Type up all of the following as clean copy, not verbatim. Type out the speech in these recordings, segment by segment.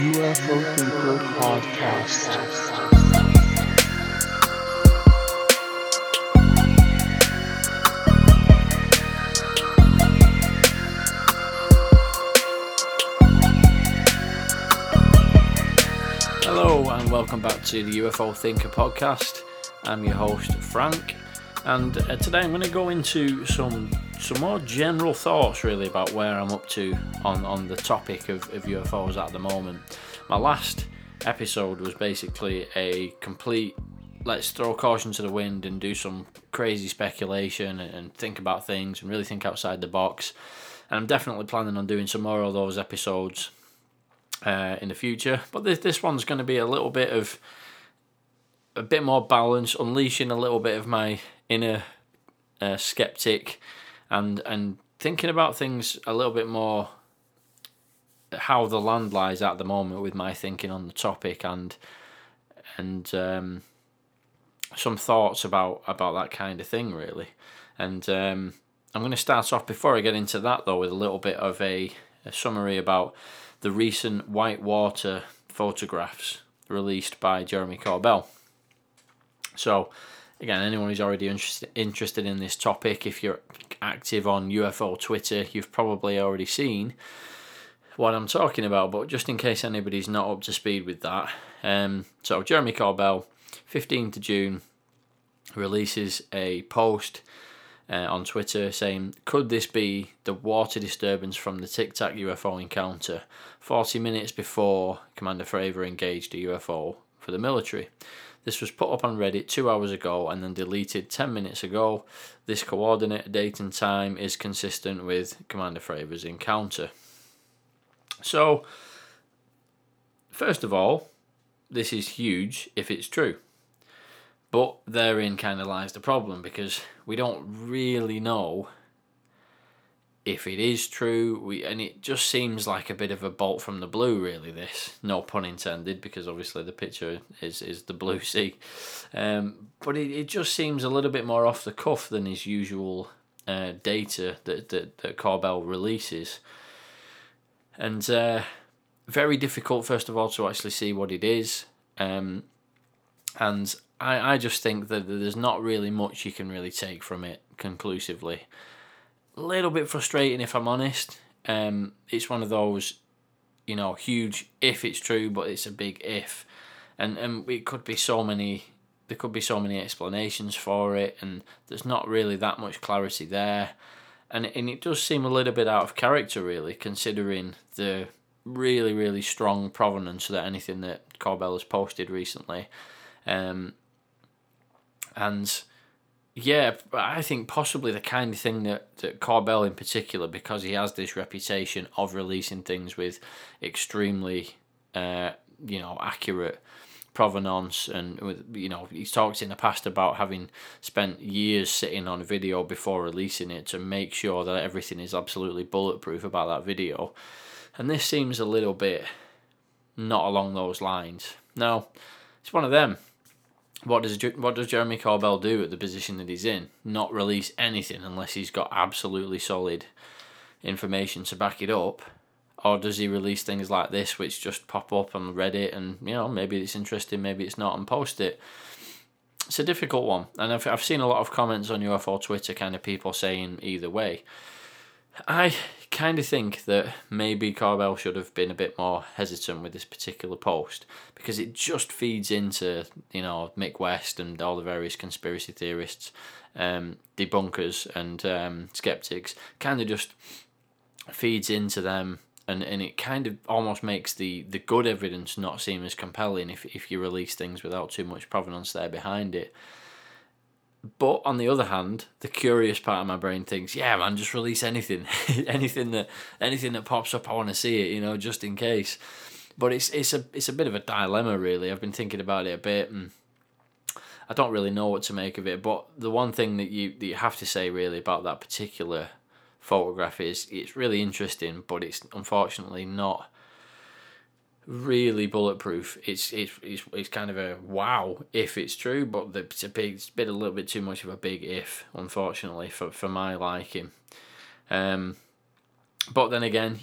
UFO Thinker Podcast. Hello and welcome back to the UFO Thinker Podcast. I'm your host Frank, and today I'm going to go into some more general thoughts really about where I'm up to on the topic of UFOs at the moment. My last episode was basically a complete let's throw caution to the wind and do some crazy speculation and think about things and really think outside the box, and I'm definitely planning on doing some more of those episodes in the future, but this one's going to be a bit more balance, unleashing a little bit of my inner skeptic and thinking about things a little bit more how the land lies at the moment with my thinking on the topic and some thoughts about that kind of thing really. And I'm going to start off, before I get into that though, with a little bit of a summary about the recent whitewater photographs released by Jeremy Corbell. So, again, anyone who's already interested in this topic, if you're active on UFO Twitter, you've probably already seen what I'm talking about, but just in case anybody's not up to speed with that. So, Jeremy Corbell, 15th of June, releases a post on Twitter saying, "Could this be the water disturbance from the Tic Tac UFO encounter? 40 minutes before Commander Fravor engaged a UFO for the military. This was put up on Reddit 2 hours ago and then deleted 10 minutes ago. This coordinate, date and time is consistent with Commander Fravor's encounter." So, first of all, this is huge if it's true. But therein kind of lies the problem, because we don't really know if it is true, and it just seems like a bit of a bolt from the blue really, this, no pun intended, because obviously the picture is the blue sea. But it just seems a little bit more off the cuff than his usual data that Corbell releases. And very difficult, first of all, to actually see what it is. And I just think that there's not really much you can really take from it conclusively. A little bit frustrating if I'm honest. It's one of those, you know, huge if it's true, but it's a big if. And it could be so many explanations for it, and there's not really that much clarity there. And it does seem a little bit out of character really, considering the really, really strong provenance that anything that Corbell has posted recently. And yeah, I think possibly the kind of thing that Corbell in particular, because he has this reputation of releasing things with extremely, accurate provenance, and with, he's talked in the past about having spent years sitting on a video before releasing it to make sure that everything is absolutely bulletproof about that video. And this seems a little bit not along those lines. Now, it's one of them. What does Jeremy Corbell do at the position that he's in? Not release anything unless he's got absolutely solid information to back it up, or does he release things like this which just pop up on Reddit and maybe it's interesting, maybe it's not, and post it? It's a difficult one, and I've seen a lot of comments on UFO Twitter, kind of people saying either way. I kind of think that maybe Corbell should have been a bit more hesitant with this particular post, because it just feeds into, Mick West and all the various conspiracy theorists, debunkers and skeptics, kind of just feeds into them, and it kind of almost makes the good evidence not seem as compelling if you release things without too much provenance there behind it. But on the other hand, the curious part of my brain thinks, yeah, man, just release anything, anything that pops up, I want to see it, just in case. But it's a bit of a dilemma, really. I've been thinking about it a bit, and I don't really know what to make of it. But the one thing that you have to say really about that particular photograph is it's really interesting, but it's unfortunately not really bulletproof. It's kind of a wow if it's true, but it's been a little bit too much of a big if, unfortunately, for my liking. But then again,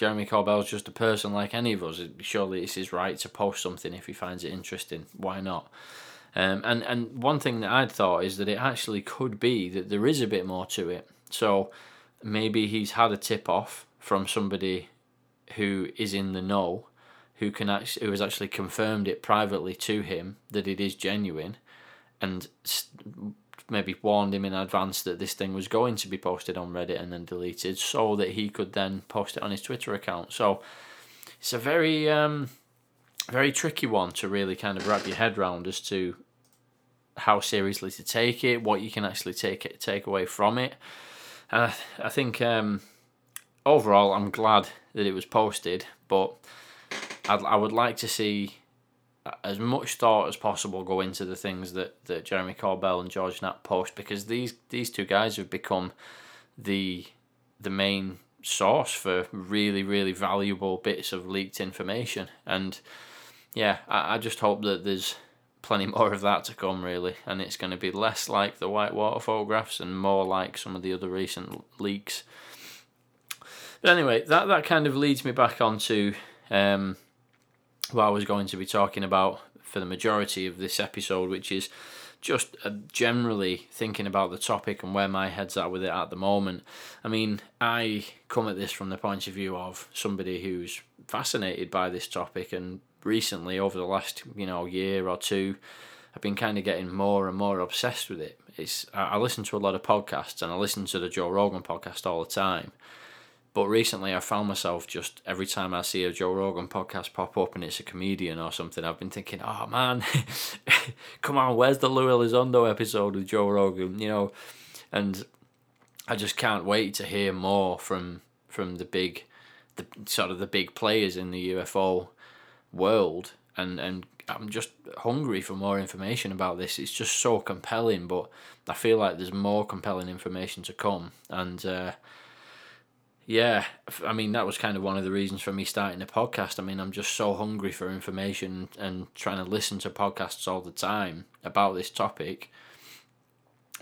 Jeremy Corbell's just a person like any of us. Surely it's his right to post something if he finds it interesting. Why not? And one thing that I'd thought is that it actually could be that there is a bit more to it. So maybe he's had a tip-off from somebody who is in the know, who has actually confirmed it privately to him that it is genuine, and maybe warned him in advance that this thing was going to be posted on Reddit and then deleted, so that he could then post it on his Twitter account. So it's a very very tricky one to really kind of wrap your head around as to how seriously to take it, what you can actually take away from it. I think overall I'm glad that it was posted, but I would like to see as much thought as possible go into the things that Jeremy Corbell and George Knapp post, because these two guys have become the main source for really, really valuable bits of leaked information. And yeah, I just hope that there's plenty more of that to come, really, and it's going to be less like the Whitewater photographs and more like some of the other recent leaks. But anyway, that kind of leads me back on to what I was going to be talking about for the majority of this episode, which is just generally thinking about the topic and where my head's at with it at the moment. I mean, I come at this from the point of view of somebody who's fascinated by this topic, and recently, over the last year or two, I've been kind of getting more and more obsessed with it. I listen to a lot of podcasts, and I listen to the Joe Rogan podcast all the time. But recently I found myself just every time I see a Joe Rogan podcast pop up and it's a comedian or something, I've been thinking, oh man, come on, where's the Lou Elizondo episode with Joe Rogan, And I just can't wait to hear more from the big players in the UFO world. And I'm just hungry for more information about this. It's just so compelling, but I feel like there's more compelling information to come. And yeah, I mean, that was kind of one of the reasons for me starting the podcast. I mean, I'm just so hungry for information and trying to listen to podcasts all the time about this topic.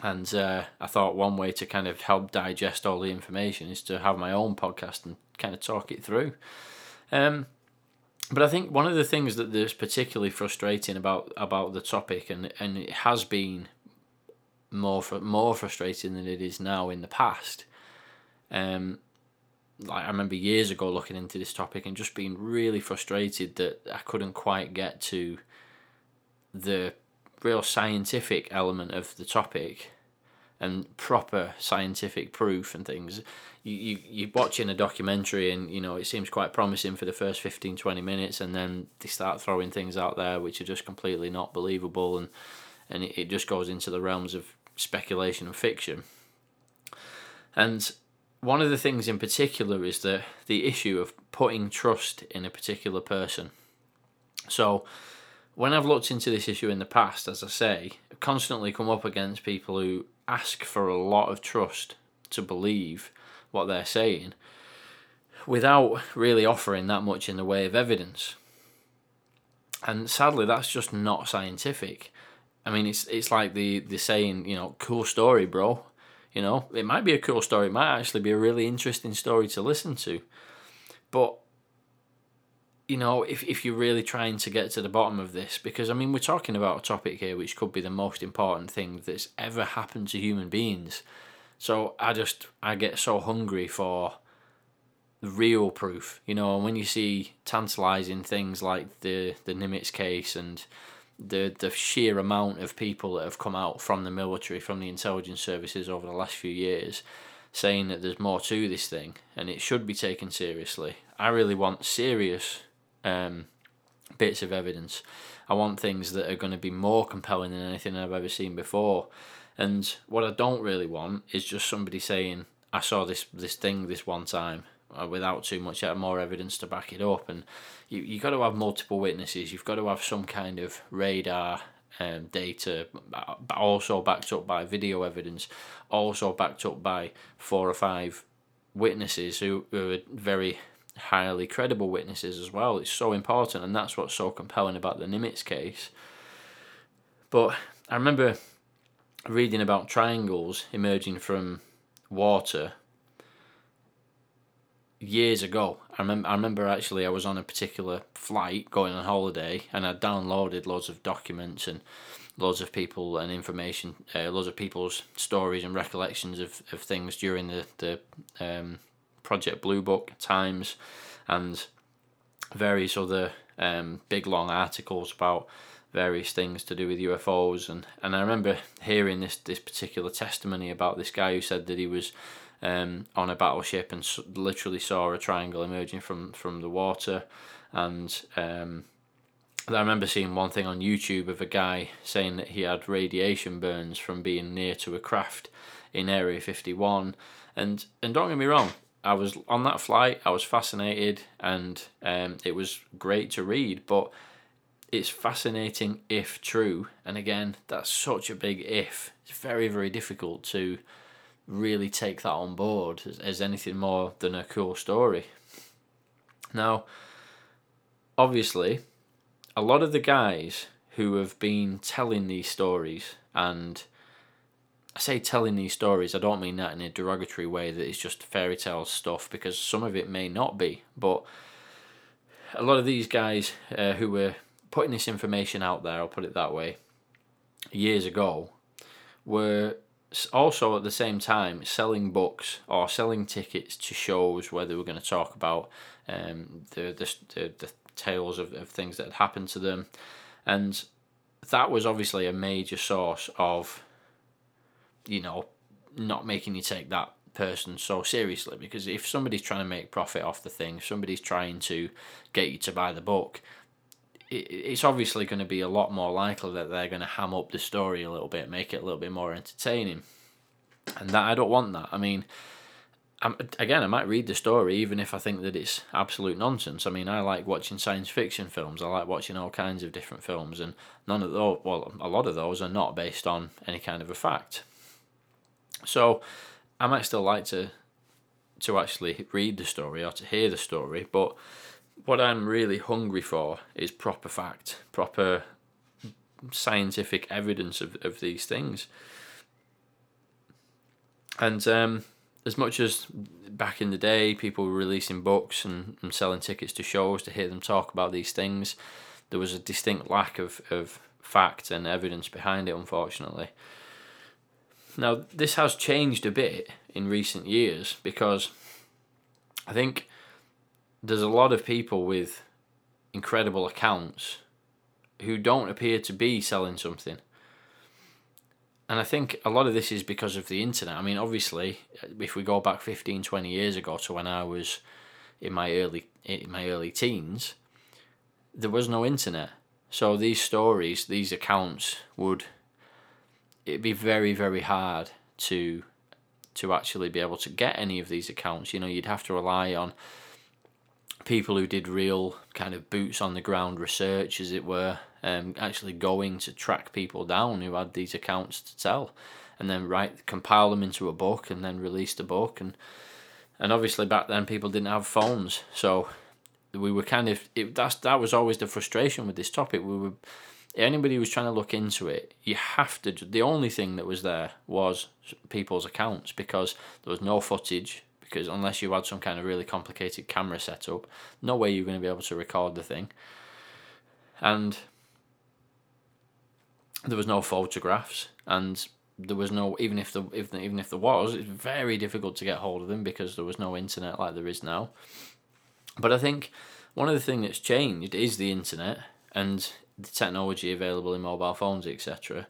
And I thought one way to kind of help digest all the information is to have my own podcast and kind of talk it through. But I think one of the things that is particularly frustrating about the topic, and it has been more frustrating than it is now in the past, like I remember years ago looking into this topic and just being really frustrated that I couldn't quite get to the real scientific element of the topic and proper scientific proof and things. You're watching a documentary and it seems quite promising for the first 15-20 minutes, and then they start throwing things out there which are just completely not believable, and it just goes into the realms of speculation and fiction. And one of the things in particular is the issue of putting trust in a particular person. So when I've looked into this issue in the past, as I say, I've constantly come up against people who ask for a lot of trust to believe what they're saying without really offering that much in the way of evidence. And sadly, that's just not scientific. I mean, it's like the saying, cool story, bro. It might be a cool story. It might actually be a really interesting story to listen to. But, if you're really trying to get to the bottom of this, because, I mean, we're talking about a topic here which could be the most important thing that's ever happened to human beings. So I get so hungry for real proof, and when you see tantalising things like the Nimitz case and the sheer amount of people that have come out from the military, from the intelligence services over the last few years, saying that there's more to this thing and it should be taken seriously. I really want serious bits of evidence. I want things that are going to be more compelling than anything I've ever seen before. And what I don't really want is just somebody saying, I saw this thing this one time, without too much more evidence to back it up. And you've got to have multiple witnesses, you've got to have some kind of radar data, but also backed up by video evidence, also backed up by 4 or 5 witnesses who are very highly credible witnesses as well. It's so important, and that's what's so compelling about the Nimitz case. But I remember reading about triangles emerging from water years ago. I remember actually I was on a particular flight going on holiday, and I downloaded loads of documents and loads of people and information, loads of people's stories and recollections of things during the Project Blue Book times, and various other big long articles about various things to do with UFOs. And I remember hearing this particular testimony about this guy who said that he was on a battleship and literally saw a triangle emerging from the water. And I remember seeing one thing on YouTube of a guy saying that he had radiation burns from being near to a craft in Area 51. And don't get me wrong, I was on that flight, I was fascinated, and it was great to read, but it's fascinating if true. And again, that's such a big if. It's very, very difficult to really take that on board as anything more than a cool story. Now, obviously, a lot of the guys who have been telling these stories, and I say telling these stories, I don't mean that in a derogatory way that it's just fairy tale stuff, because some of it may not be, but a lot of these guys who were putting this information out there, I'll put it that way, years ago, were also at the same time selling books or selling tickets to shows where they were going to talk about the tales of things that had happened to them. And that was obviously a major source of, you know, not making you take that person so seriously, because if somebody's trying to make profit off the thing, somebody's trying to get you to buy the book, it's obviously going to be a lot more likely that they're going to ham up the story a little bit, make it a little bit more entertaining. And that, I don't want that. I mean, I might read the story even if I think that it's absolute nonsense. I mean, I like watching science fiction films. I like watching all kinds of different films, and none of those, well, a lot of those are not based on any kind of a fact. So I might still like to actually read the story or to hear the story, but what I'm really hungry for is proper fact, proper scientific evidence of these things. And as much as back in the day people were releasing books and selling tickets to shows to hear them talk about these things, there was a distinct lack of fact and evidence behind it, unfortunately. Now, this has changed a bit in recent years, because I think there's a lot of people with incredible accounts who don't appear to be selling something. And I think a lot of this is because of the internet. I mean, obviously, if we go back 15, 20 years ago to when I was in my early teens, there was no internet. So these stories, these accounts it'd be very, very hard to actually be able to get any of these accounts. You know, you'd have to rely on people who did real kind of boots on the ground research, as it were, actually going to track people down who had these accounts to tell, and then compile them into a book and then release the book. And obviously back then people didn't have phones, so we were that was always the frustration with this topic. Anybody who was trying to look into it, the only thing that was there was people's accounts, because there was no footage. Because unless you had some kind of really complicated camera setup, no way you're going to be able to record the thing. And there was no photographs, and there was no, even if there was, it's very difficult to get hold of them because there was no internet like there is now. But I think one of the things that's changed is the internet and the technology available in mobile phones, etc.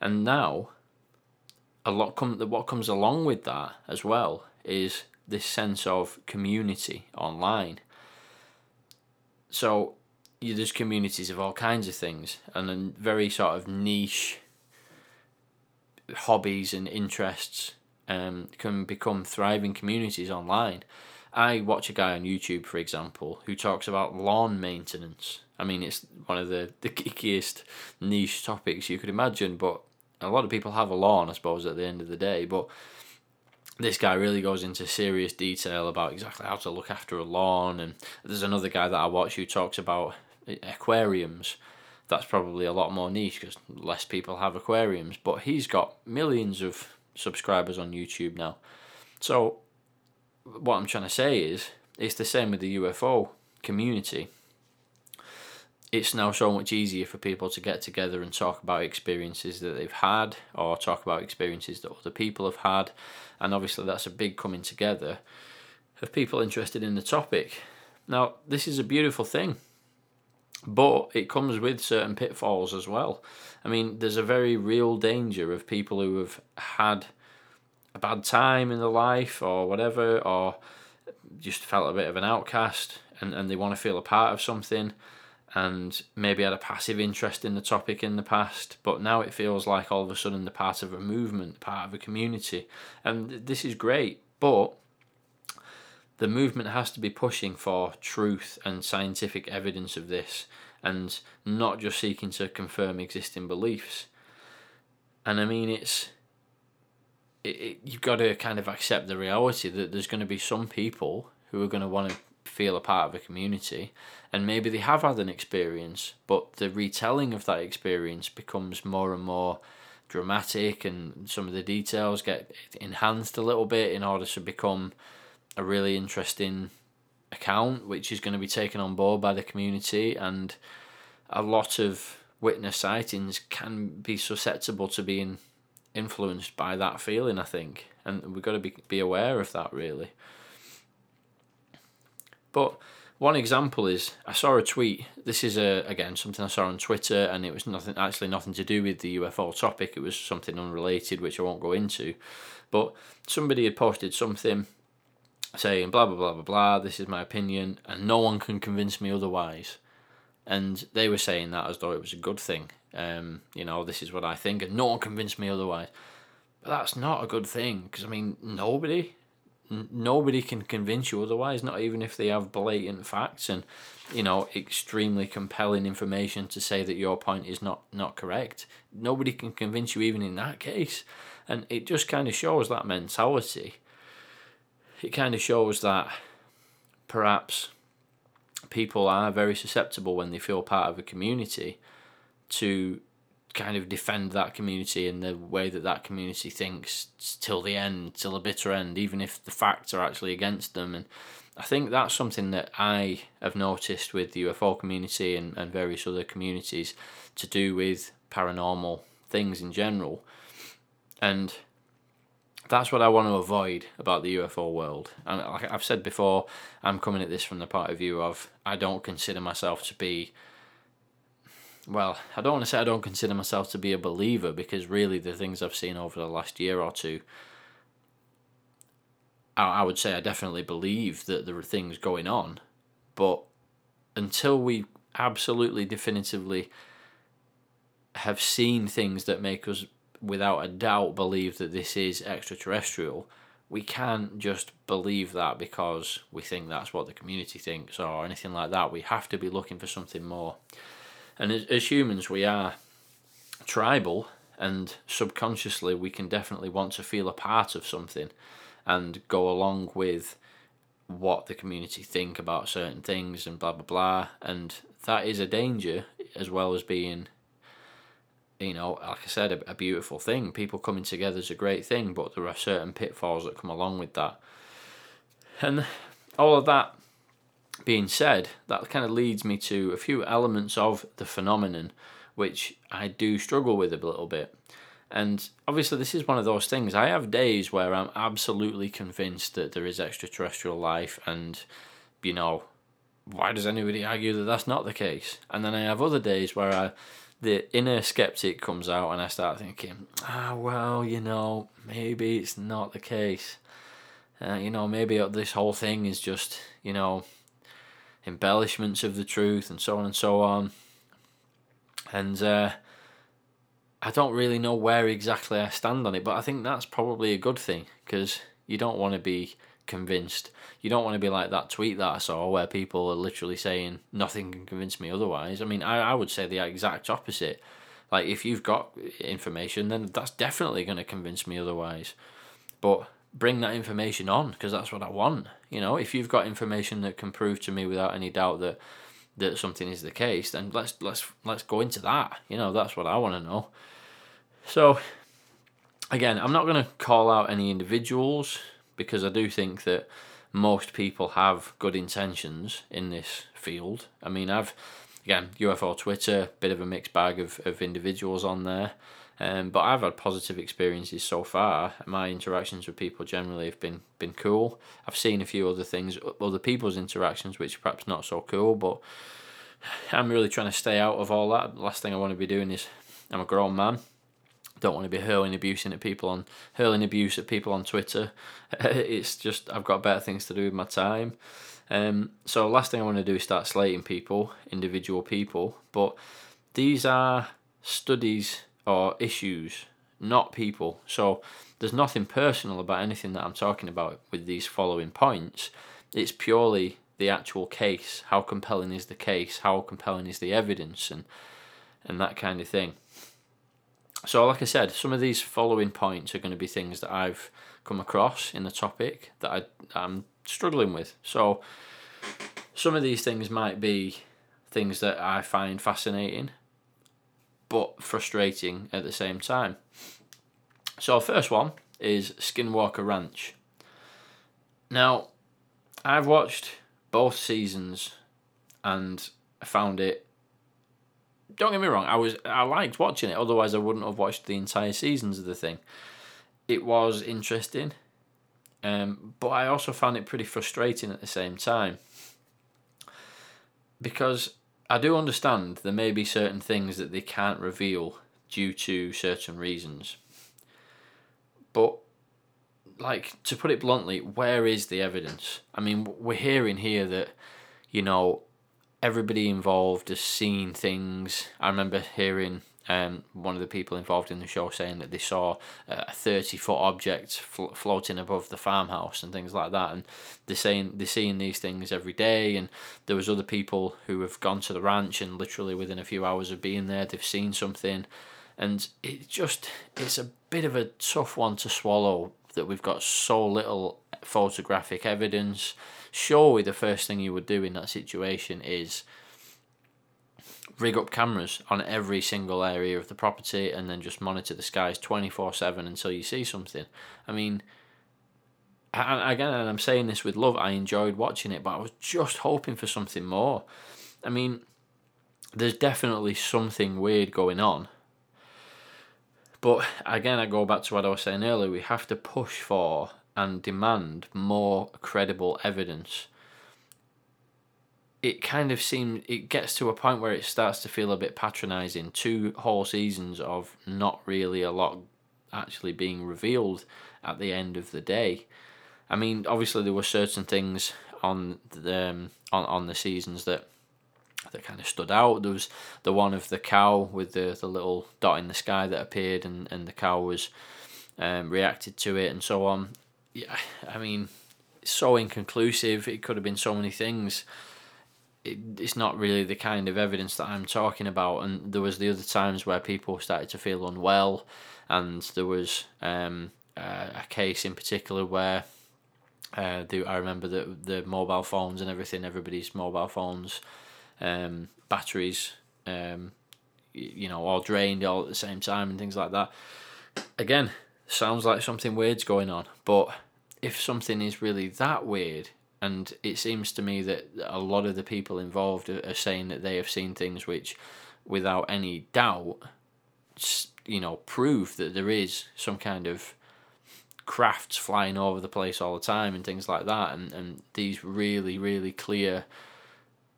And now, what comes along with that as well is this sense of community online. So there's communities of all kinds of things, and then very sort of niche hobbies and interests can become thriving communities online. I watch a guy on YouTube, for example, who talks about lawn maintenance. I mean, it's one of the geekiest niche topics you could imagine, but a lot of people have a lawn, I suppose, at the end of the day. But this guy really goes into serious detail about exactly how to look after a lawn. And there's another guy that I watch who talks about aquariums. That's probably a lot more niche because less people have aquariums, but he's got millions of subscribers on YouTube now. So what I'm trying to say is, it's the same with the UFO community. It's now so much easier for people to get together and talk about experiences that they've had, or talk about experiences that other people have had, and obviously that's a big coming together of people interested in the topic. Now, this is a beautiful thing, but it comes with certain pitfalls as well. I mean, there's a very real danger of people who have had a bad time in their life or whatever, or just felt a bit of an outcast, and they want to feel a part of something, and maybe had a passive interest in the topic in the past, but now it feels like all of a sudden they're part of a movement, part of a community. And this is great, but the movement has to be pushing for truth and scientific evidence of this, and not just seeking to confirm existing beliefs. And I mean, you've got to kind of accept the reality that there's going to be some people who are going to want to feel a part of a community, and maybe they have had an experience, but the retelling of that experience becomes more and more dramatic, and some of the details get enhanced a little bit in order to become a really interesting account, which is going to be taken on board by the community. And a lot of witness sightings can be susceptible to being influenced by that feeling, I think, and we've got to be aware of that, really. But one example is, I saw a tweet. This is again something I saw on Twitter, and it was nothing to do with the UFO topic. It was something unrelated, which I won't go into, but somebody had posted something saying blah blah blah blah blah, this is my opinion and no one can convince me otherwise. And they were saying that as though it was a good thing. This is what I think and no one convinced me otherwise. But that's not a good thing, because I mean, nobody can convince you otherwise, not even if they have blatant facts and, you know, extremely compelling information to say that your point is not correct. Nobody can convince you even in that case. And it just kind of shows that mentality. It kind of shows that perhaps people are very susceptible when they feel part of a community to kind of defend that community in the way that that community thinks till the end, till the bitter end, even if the facts are actually against them. And I think that's something that I have noticed with the UFO community and various other communities to do with paranormal things in general. And that's what I want to avoid about the UFO world. And like I've said before, I'm coming at this from the point of view of, I don't consider myself to be a believer, because really the things I've seen over the last year or two, I would say I definitely believe that there are things going on. But until we absolutely definitively have seen things that make us without a doubt believe that this is extraterrestrial, we can't just believe that because we think that's what the community thinks or anything like that. We have to be looking for something more. And as humans, we are tribal, and subconsciously we can definitely want to feel a part of something and go along with what the community think about certain things and blah blah blah. And that is a danger, as well as being, you know, like I said, a beautiful thing. People coming together is a great thing, but there are certain pitfalls that come along with that. And all of that being said, that kind of leads me to a few elements of the phenomenon which I do struggle with a little bit. And obviously this is one of those things. I have days where I'm absolutely convinced that there is extraterrestrial life, and, you know, why does anybody argue that that's not the case? And then I have other days where the inner skeptic comes out and I start thinking, maybe it's not the case. Maybe this whole thing is just, embellishments of the truth and so on and so on. And I don't really know where exactly I stand on it, but I think that's probably a good thing, because you don't want to be convinced. You don't want to be like that tweet that I saw where people are literally saying nothing can convince me otherwise. I mean, I would say the exact opposite. Like, if you've got information, then that's definitely going to convince me otherwise. But bring that information on, because that's what I want. If you've got information that can prove to me without any doubt that something is the case, then let's go into that. That's what I want to know. So again, I'm not going to call out any individuals, because I do think that most people have good intentions in this field. I mean, I've, again, UFO Twitter, bit of a mixed bag of individuals on there. But I've had positive experiences so far. My interactions with people generally have been cool. I've seen a few other things, other people's interactions, which are perhaps not so cool, but I'm really trying to stay out of all that. The last thing I want to be doing is, I'm a grown man, don't want to be hurling abuse at people on Twitter. It's just, I've got better things to do with my time. So last thing I want to do is start slating people, individual people, but these are studies or issues, not people. So there's nothing personal about anything that I'm talking about with these following points. It's purely the actual case. How compelling is the case? How compelling is the evidence? And that kind of thing. So like I said, some of these following points are going to be things that I've come across in the topic that I'm struggling with. So some of these things might be things that I find fascinating, but frustrating at the same time. So first one is Skinwalker Ranch. Now, I've watched both seasons and found it, don't get me wrong, I liked watching it, otherwise I wouldn't have watched the entire seasons of the thing. It was interesting, but I also found it pretty frustrating at the same time, because I do understand there may be certain things that they can't reveal due to certain reasons. But, like, to put it bluntly, where is the evidence? I mean, we're hearing here that, you know, everybody involved has seen things. I remember hearing one of the people involved in the show saying that they saw a 30-foot object floating above the farmhouse and things like that, and they're seeing these things every day. And there was other people who have gone to the ranch and literally within a few hours of being there they've seen something. And it's a bit of a tough one to swallow that we've got so little photographic evidence. Surely the first thing you would do in that situation is rig up cameras on every single area of the property and then just monitor the skies 24/7 until you see something. I mean, again, and I'm saying this with love, I enjoyed watching it, but I was just hoping for something more. I mean, there's definitely something weird going on. But again, I go back to what I was saying earlier, we have to push for and demand more credible evidence. It kind of seems, it gets to a point where it starts to feel a bit patronising. 2 whole seasons of not really a lot actually being revealed at the end of the day. I mean, obviously there were certain things on the seasons that kind of stood out. There was the one of the cow with the little dot in the sky that appeared, and the cow was reacted to it and so on. Yeah, I mean, it's so inconclusive. It could have been so many things. It's not really the kind of evidence that I'm talking about. And there was the other times where people started to feel unwell, and there was a case in particular where I remember that the mobile phones and everything, everybody's mobile phones, batteries, you know, all drained all at the same time and things like that. Again, sounds like something weird's going on, but if something is really that weird, and it seems to me that a lot of the people involved are saying that they have seen things which, without any doubt, you know, prove that there is some kind of crafts flying over the place all the time and things like that. And these really, really clear...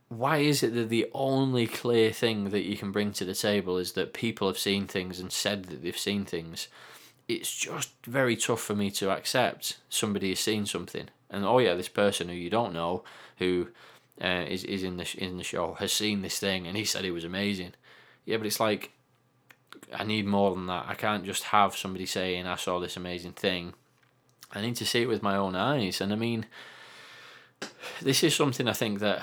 Why is it that the only clear thing that you can bring to the table is that people have seen things and said that they've seen things? It's just very tough for me to accept somebody has seen something. And oh yeah, this person who you don't know, who is in the show, has seen this thing, and he said it was amazing. Yeah, but it's like, I need more than that. I can't just have somebody saying I saw this amazing thing. I need to see it with my own eyes. And I mean, this is something I think that,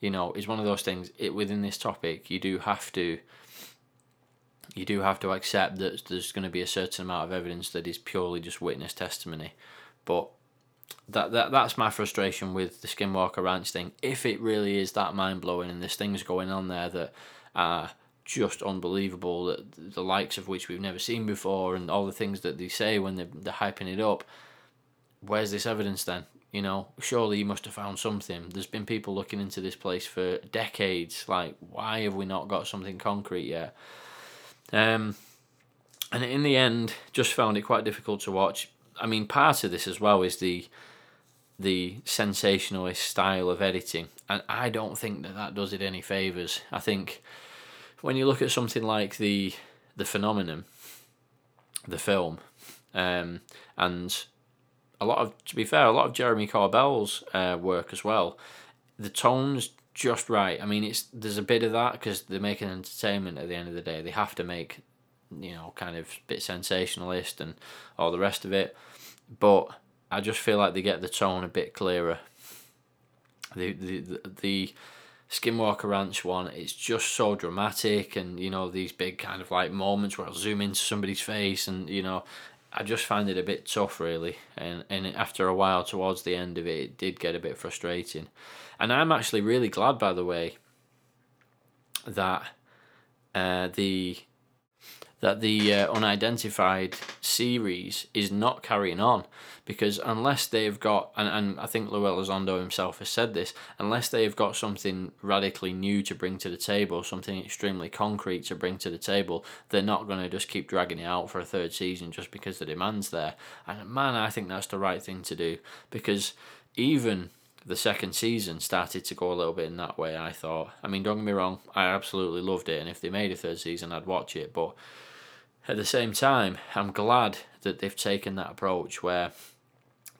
you know, is one of those things. Within this topic, you do have to accept that there's going to be a certain amount of evidence that is purely just witness testimony, but. That's my frustration with the Skinwalker Ranch thing. If it really is that mind-blowing and there's things going on there that are just unbelievable, that the likes of which we've never seen before, and all the things that they say when they're hyping it up, where's this evidence then? You know, surely you must have found something. There's been people looking into this place for decades. Like, why have we not got something concrete yet? And in the end, just found it quite difficult to watch. I mean, part of this as well is the sensationalist style of editing, and I don't think that that does it any favours. I think when you look at something like the Phenomenon, the film, and a lot of, to be fair, a lot of Jeremy Corbell's work as well, the tone's just right. I mean, it's there's a bit of that because they're making entertainment at the end of the day. They have to make, you know, kind of a bit sensationalist and all the rest of it, but I just feel like they get the tone a bit clearer. The Skinwalker Ranch one, it's just so dramatic, and, you know, these big kind of like moments where I'll zoom into somebody's face, and, you know, I just find it a bit tough, really. And after a while, towards the end of it, it did get a bit frustrating. And I'm actually really glad, by the way, that the Unidentified series is not carrying on, because unless they've got, and I think Luis Elizondo himself has said this, unless they've got something radically new to bring to the table, something extremely concrete to bring to the table, they're not going to just keep dragging it out for a third season just because the demand's there. And man, I think that's the right thing to do, because even the second season started to go a little bit in that way, I thought. I mean, don't get me wrong, I absolutely loved it, and if they made a third season, I'd watch it, but at the same time, I'm glad that they've taken that approach where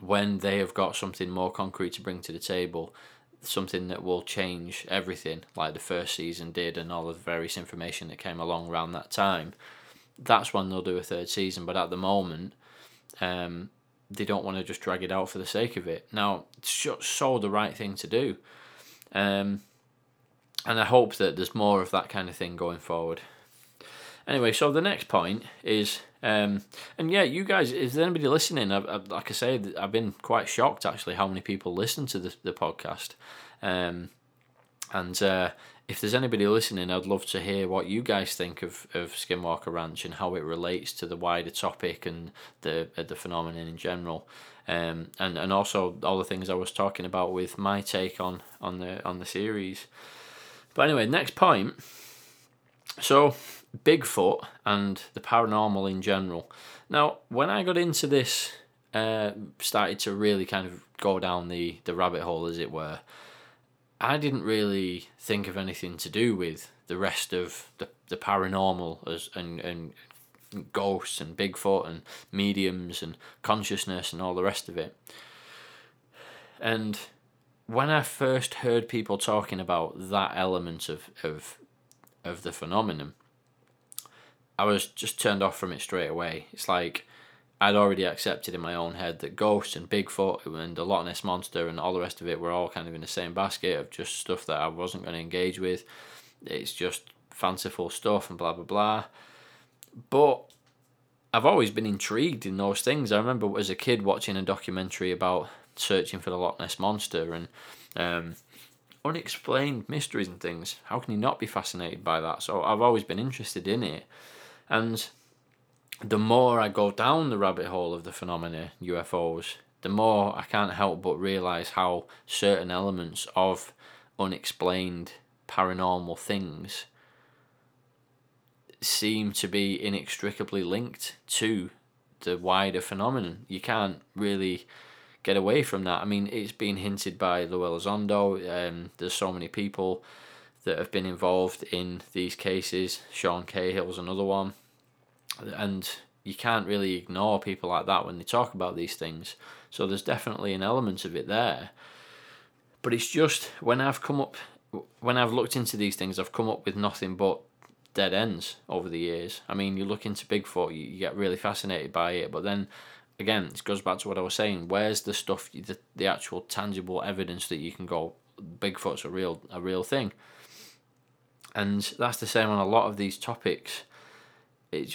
when they have got something more concrete to bring to the table, something that will change everything, like the first season did and all of the various information that came along around that time, that's when they'll do a third season. But at the moment, they don't want to just drag it out for the sake of it. Now, it's so the right thing to do. And I hope that there's more of that kind of thing going forward. Anyway, so the next point is, and yeah, you guys, is there anybody listening? Like I say, I've been quite shocked, actually, how many people listen to the podcast. If there's anybody listening, I'd love to hear what you guys think of Skinwalker Ranch and how it relates to the wider topic and the phenomenon in general. And also all the things I was talking about with my take on the series. But anyway, next point. So, Bigfoot and the paranormal in general. Now, when I got into this, started to really kind of go down the rabbit hole, as it were, I didn't really think of anything to do with the rest of the paranormal and ghosts and Bigfoot and mediums and consciousness and all the rest of it. And when I first heard people talking about that element of the phenomenon, I was just turned off from it straight away. It's like I'd already accepted in my own head that ghosts and Bigfoot and the Loch Ness Monster and all the rest of it were all kind of in the same basket of just stuff that I wasn't going to engage with. It's just fanciful stuff and blah, blah, blah. But I've always been intrigued in those things. I remember as a kid watching a documentary about searching for the Loch Ness Monster and unexplained mysteries and things. How can you not be fascinated by that? So I've always been interested in it. And the more I go down the rabbit hole of the phenomena, UFOs, the more I can't help but realise how certain elements of unexplained paranormal things seem to be inextricably linked to the wider phenomenon. You can't really get away from that. I mean, it's been hinted by Luis Elizondo. There's so many people that have been involved in these cases. Sean Cahill's another one. And you can't really ignore people like that when they talk about these things. So there's definitely an element of it there. But it's just, when I've looked into these things, I've come up with nothing but dead ends over the years. I mean, you look into Bigfoot, you get really fascinated by it, but then again, it goes back to what I was saying. Where's the stuff, the actual tangible evidence that you can go, Bigfoot's a real thing? And that's the same on a lot of these topics. They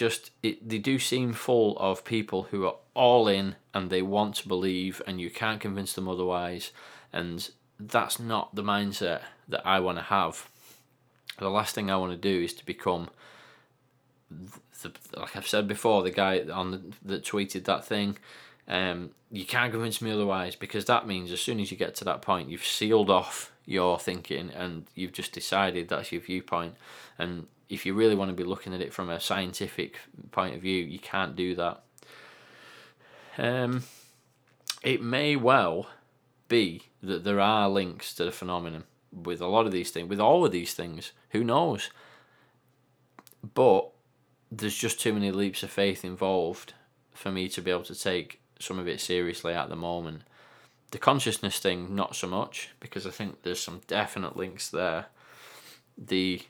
do seem full of people who are all in and they want to believe, and you can't convince them otherwise. And that's not the mindset that I want to have. The last thing I want to do is to become, like I've said before, the guy that tweeted that thing, You can't convince me otherwise, because that means as soon as you get to that point, you've sealed off your thinking and you've just decided that's your viewpoint. And if you really want to be looking at it from a scientific point of view, you can't do that. It may well be that there are links to the phenomenon with a lot of these things, with all of these things, who knows? But there's just too many leaps of faith involved for me to be able to take some of it seriously at the moment. The consciousness thing, not so much, because I think there's some definite links there.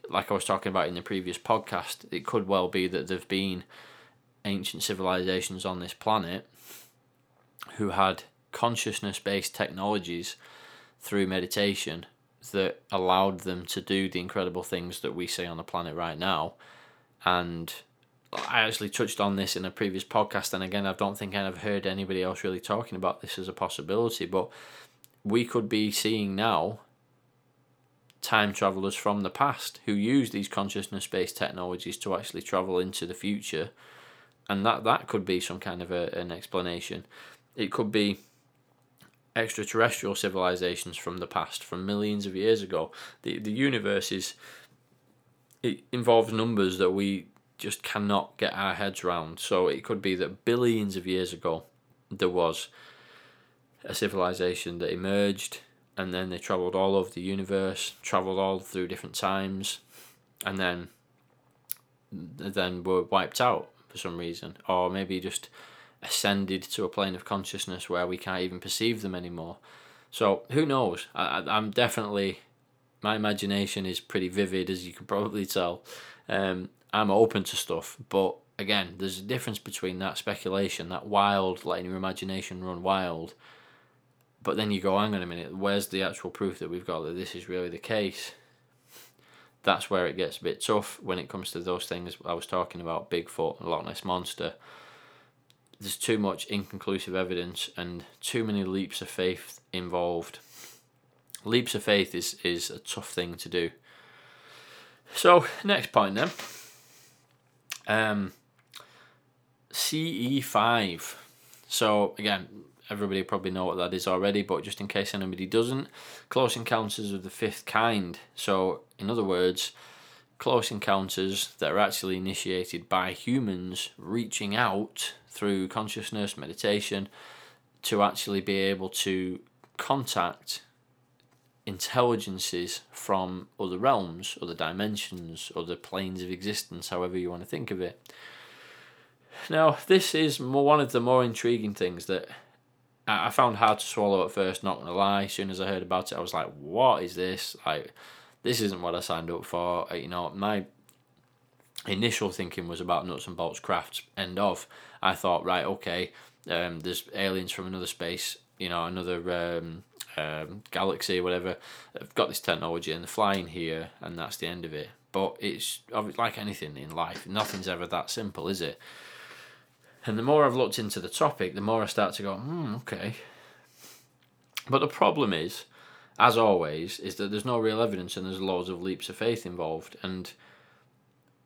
Like I was talking about in the previous podcast, it could well be that there've been ancient civilizations on this planet who had consciousness-based technologies through meditation that allowed them to do the incredible things that we see on the planet right now. And I actually touched on this in a previous podcast, and again, I don't think I've heard anybody else really talking about this as a possibility, but we could be seeing now time travelers from the past who use these consciousness-based technologies to actually travel into the future, and that could be some kind of an explanation. It could be extraterrestrial civilizations from the past, from millions of years ago. The universe it involves numbers that we just cannot get our heads around. So it could be that billions of years ago there was a civilization that emerged, and then they travelled all over the universe, travelled all through different times, and then were wiped out for some reason, or maybe just ascended to a plane of consciousness where we can't even perceive them anymore. So who knows? I'm definitely, my imagination is pretty vivid, as you can probably tell. I'm open to stuff, but again, there's a difference between that speculation, that wild, letting your imagination run wild, but then you go, hang on a minute, where's the actual proof that we've got that this is really the case? That's where it gets a bit tough when it comes to those things I was talking about, Bigfoot and Loch Ness Monster. There's too much inconclusive evidence and too many leaps of faith involved. Leaps of faith is a tough thing to do. So, next point then. CE5. So again, everybody probably know what that is already, but just in case anybody doesn't, Close Encounters of the Fifth Kind. So in other words, close encounters that are actually initiated by humans reaching out through consciousness, meditation, to actually be able to contact intelligences from other realms, other dimensions, other planes of existence, however you want to think of it. Now, this is one of the more intriguing things that I found hard to swallow at first, not gonna lie. As soon as I heard about it, I was like, what is this? Like, this isn't what I signed up for. You know, my initial thinking was about nuts and bolts crafts, end of. I thought, right, okay, there's aliens from another space, you know, another galaxy, whatever. I've got this technology and they're flying here, and that's the end of it. But it's like anything in life, nothing's ever that simple, is it? And the more I've looked into the topic, the more I start to go, okay. But the problem is, as always, is that there's no real evidence and there's loads of leaps of faith involved. And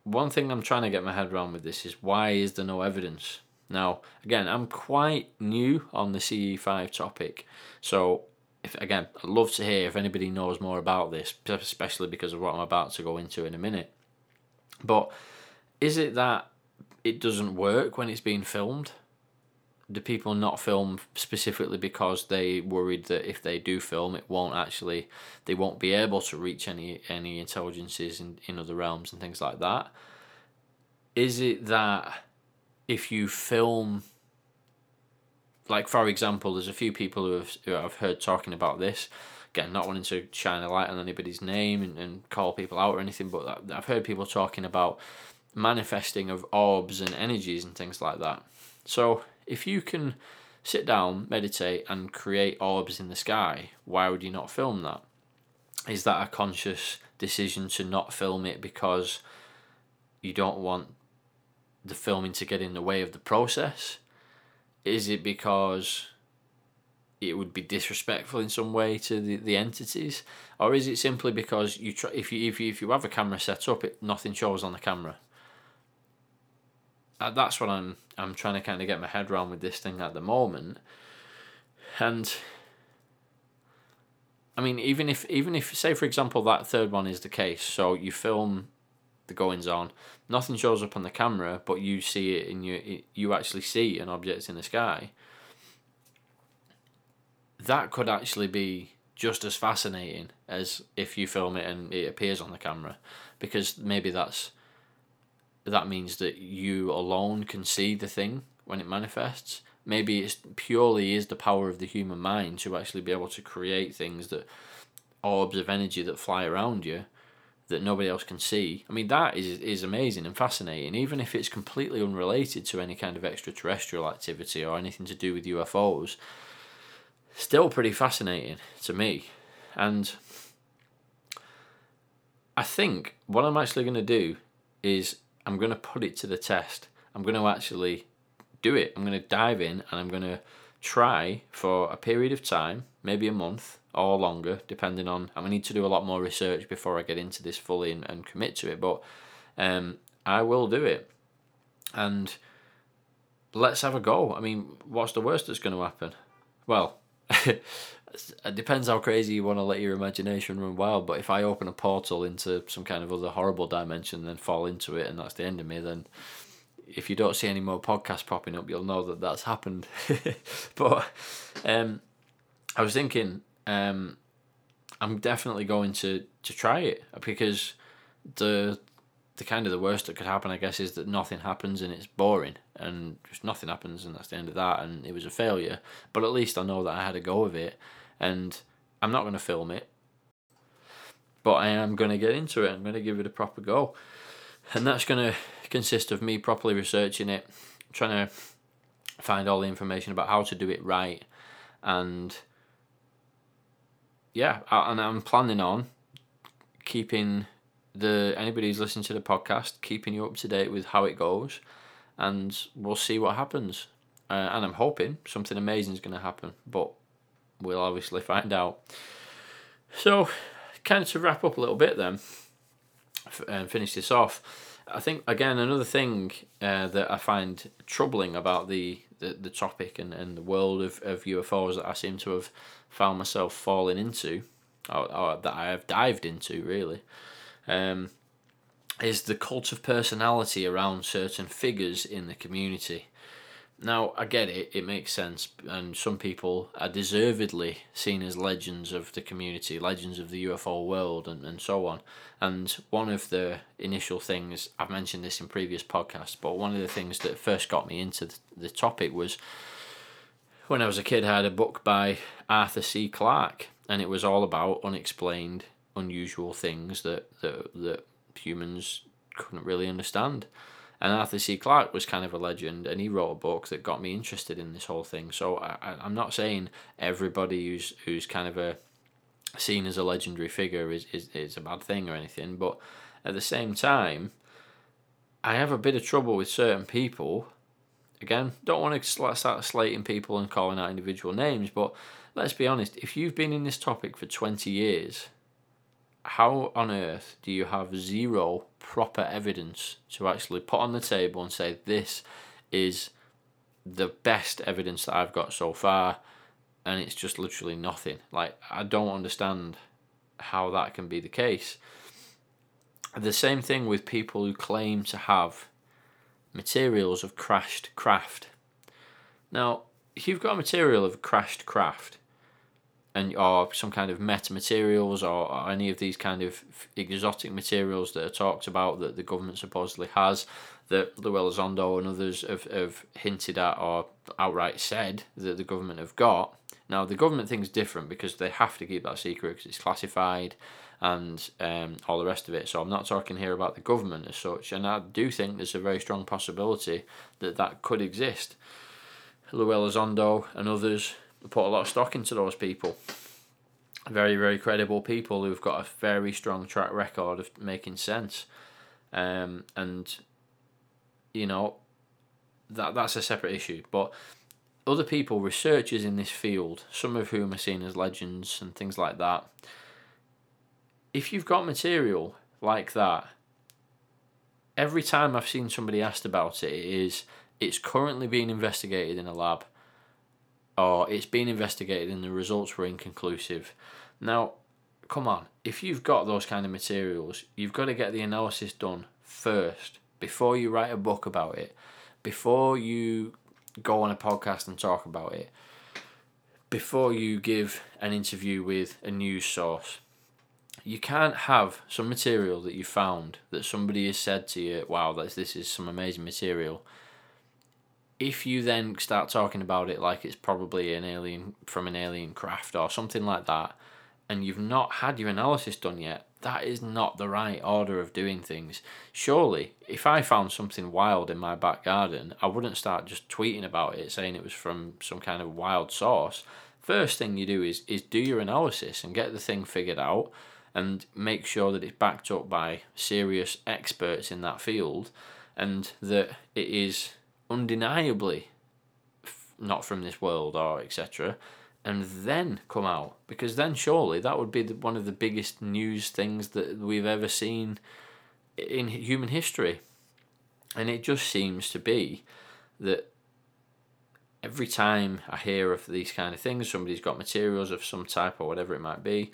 one thing I'm trying to get my head around with this is, why is there no evidence? Now, again, I'm quite new on the CE5 topic, so I'd love to hear if anybody knows more about this, especially because of what I'm about to go into in a minute. But is it that it doesn't work when it's being filmed? Do people not film specifically because they worried that if they do film, they won't be able to reach any intelligences in other realms and things like that? Is it that if you film, like, for example, there's a few people who I've heard talking about this, again, not wanting to shine a light on anybody's name and call people out or anything, but I've heard people talking about manifesting of orbs and energies and things like that. So if you can sit down, meditate, and create orbs in the sky, why would you not film that? Is that a conscious decision to not film it because you don't want the filming to get in the way of the process? Is it because it would be disrespectful in some way to the entities? Or is it simply because if you have a camera set up, nothing shows on the camera? that's what I'm trying to kind of get my head around with this thing at the moment. And I mean, even if say for example that third one is the case, so you film the goings on, nothing shows up on the camera, but you see it, and you actually see an object in the sky. That could actually be just as fascinating as if you film it and it appears on the camera, because maybe that means that you alone can see the thing when it manifests. Maybe it's purely is the power of the human mind to actually be able to create things, that orbs of energy that fly around you that nobody else can see. I mean, that is amazing and fascinating, even if it's completely unrelated to any kind of extraterrestrial activity or anything to do with UFOs. Still pretty fascinating to me. And I think what I'm actually going to do is I'm going to put it to the test. I'm going to actually do it. I'm going to dive in, and I'm going to try for a period of time, maybe a month or longer, depending on... I need to do a lot more research before I get into this fully and commit to it, but I will do it. And let's have a go. I mean, what's the worst that's going to happen? Well... it depends how crazy you want to let your imagination run wild, but if I open a portal into some kind of other horrible dimension and then fall into it and that's the end of me, then if you don't see any more podcasts popping up, you'll know that that's happened. But I was thinking I'm definitely going to try it, because the kind of the worst that could happen, I guess, is that nothing happens and it's boring, and just nothing happens and that's the end of that, and it was a failure. But at least I know that I had a go of it, and I'm not going to film it, but I am going to get into it. I'm going to give it a proper go, and that's going to consist of me properly researching it, trying to find all the information about how to do it right, and yeah, and I'm planning on keeping... anybody who's listening to the podcast, keeping you up to date with how it goes, and we'll see what happens. And I'm hoping something amazing is going to happen, but we'll obviously find out. So, kind of to wrap up a little bit then, and finish this off, I think, again, another thing that I find troubling about the topic and the world of UFOs that I seem to have found myself falling into, or that I have dived into, really, is the cult of personality around certain figures in the community. Now, I get it, it makes sense, and some people are deservedly seen as legends of the community, legends of the UFO world, and so on. And one of the initial things, I've mentioned this in previous podcasts, but one of the things that first got me into the topic was when I was a kid, I had a book by Arthur C. Clarke, and it was all about unexplained, unusual things that humans couldn't really understand. And Arthur C. Clarke was kind of a legend, and he wrote a book that got me interested in this whole thing. So I'm not saying everybody who's kind of seen as a legendary figure is a bad thing or anything, but at the same time, I have a bit of trouble with certain people. Again, don't want to start slating people and calling out individual names, but let's be honest, if you've been in this topic for 20 years... how on earth do you have zero proper evidence to actually put on the table and say, this is the best evidence that I've got so far, and it's just literally nothing? Like, I don't understand how that can be the case. The same thing with people who claim to have materials of crashed craft. Now, if you've got a material of crashed craft, and or some kind of metamaterials or any of these kind of exotic materials that are talked about that the government supposedly has, that Luis Elizondo and others have hinted at or outright said that the government have got. Now, the government thing's different because they have to keep that secret because it's classified and all the rest of it. So I'm not talking here about the government as such. And I do think there's a very strong possibility that that could exist. Luis Elizondo and others... put a lot of stock into those people. Very, very credible people who've got a very strong track record of making sense. And, you know, that's a separate issue. But other people, researchers in this field, some of whom are seen as legends and things like that, if you've got material like that, every time I've seen somebody asked about it, it's currently being investigated in a lab, or it's being investigated and the results were inconclusive. Now, come on, if you've got those kind of materials, you've got to get the analysis done first, before you write a book about it, before you go on a podcast and talk about it, before you give an interview with a news source. You can't have some material that you found that somebody has said to you, wow, this is some amazing material, if you then start talking about it like it's probably an alien from an alien craft or something like that, and you've not had your analysis done yet. That is not the right order of doing things. Surely, if I found something wild in my back garden, I wouldn't start just tweeting about it, saying it was from some kind of wild source. First thing you do is do your analysis and get the thing figured out and make sure that it's backed up by serious experts in that field and that it is undeniably not from this world or etc., and then come out, because then surely that would be one of the biggest news things that we've ever seen in human history. And it just seems to be that every time I hear of these kind of things, somebody's got materials of some type or whatever it might be,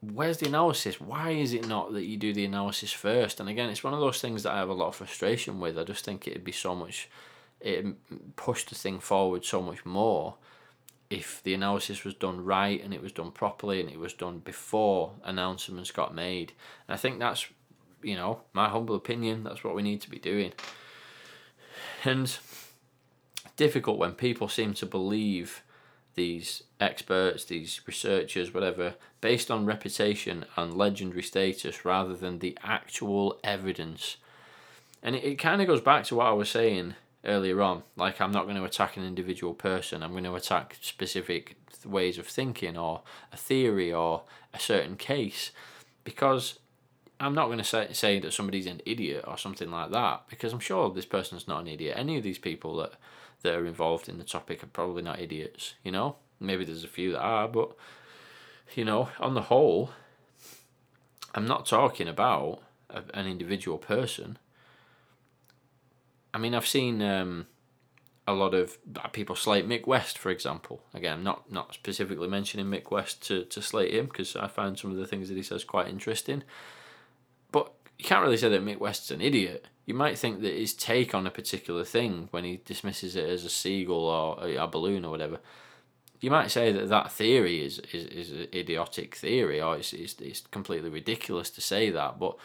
where's the analysis? Why is it not that you do the analysis first? And again, it's one of those things that I have a lot of frustration with. I just think it'd be so much, it pushed the thing forward so much more if the analysis was done right and it was done properly and it was done before announcements got made. And I think that's, you know, my humble opinion, that's what we need to be doing. And difficult when people seem to believe these experts, these researchers, whatever, based on reputation and legendary status rather than the actual evidence. And it kind of goes back to what I was saying earlier on, like, I'm not going to attack an individual person, I'm going to attack specific ways of thinking or a theory or a certain case, because I'm not going to say that somebody's an idiot or something like that, because I'm sure this person's not an idiot. Any of these people that are involved in the topic are probably not idiots, you know? Maybe there's a few that are, but, you know, on the whole, I'm not talking about an individual person. I mean, I've seen a lot of people slate Mick West, for example. Again, I'm not specifically mentioning Mick West to slate him, because I find some of the things that he says quite interesting. But you can't really say that Mick West's an idiot. You might think that his take on a particular thing, when he dismisses it as a seagull or a balloon or whatever, you might say that theory is an idiotic theory, or it's completely ridiculous to say that. But,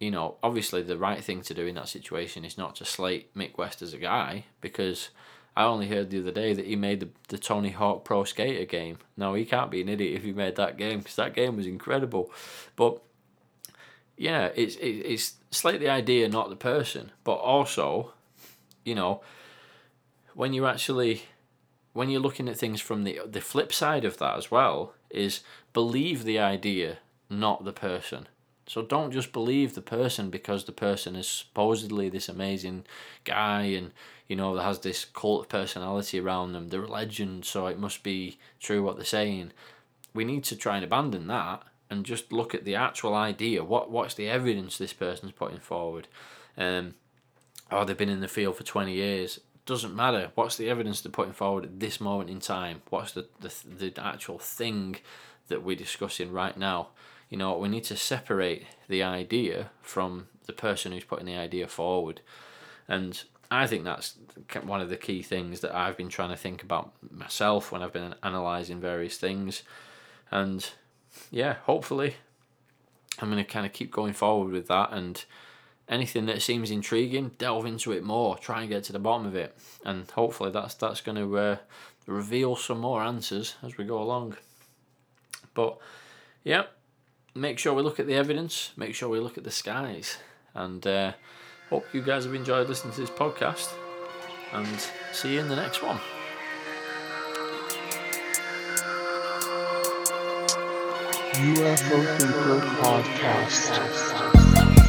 you know, obviously the right thing to do in that situation is not to slate Mick West as a guy, because I only heard the other day that he made the Tony Hawk Pro Skater game. Now, he can't be an idiot if he made that game, because that game was incredible. But yeah, it's slate the idea, not the person. But also, you know, when you're looking at things from the flip side of that as well, is believe the idea, not the person. So don't just believe the person because the person is supposedly this amazing guy and, you know, that has this cult personality around them. They're a legend, so it must be true what they're saying. We need to try and abandon that and just look at the actual idea. What's the evidence this person's putting forward? They've been in the field for 20 years. Doesn't matter. What's the evidence they're putting forward at this moment in time? What's the actual thing that we're discussing right now? You know, we need to separate the idea from the person who's putting the idea forward. And I think that's one of the key things that I've been trying to think about myself when I've been analysing various things. And yeah, hopefully I'm going to kind of keep going forward with that, and anything that seems intriguing, delve into it more, try and get to the bottom of it. And hopefully that's going to reveal some more answers as we go along. But yeah, make sure we look at the evidence, make sure we look at the skies, and hope you guys have enjoyed listening to this podcast, and see you in the next one. UFO Thinker Podcast.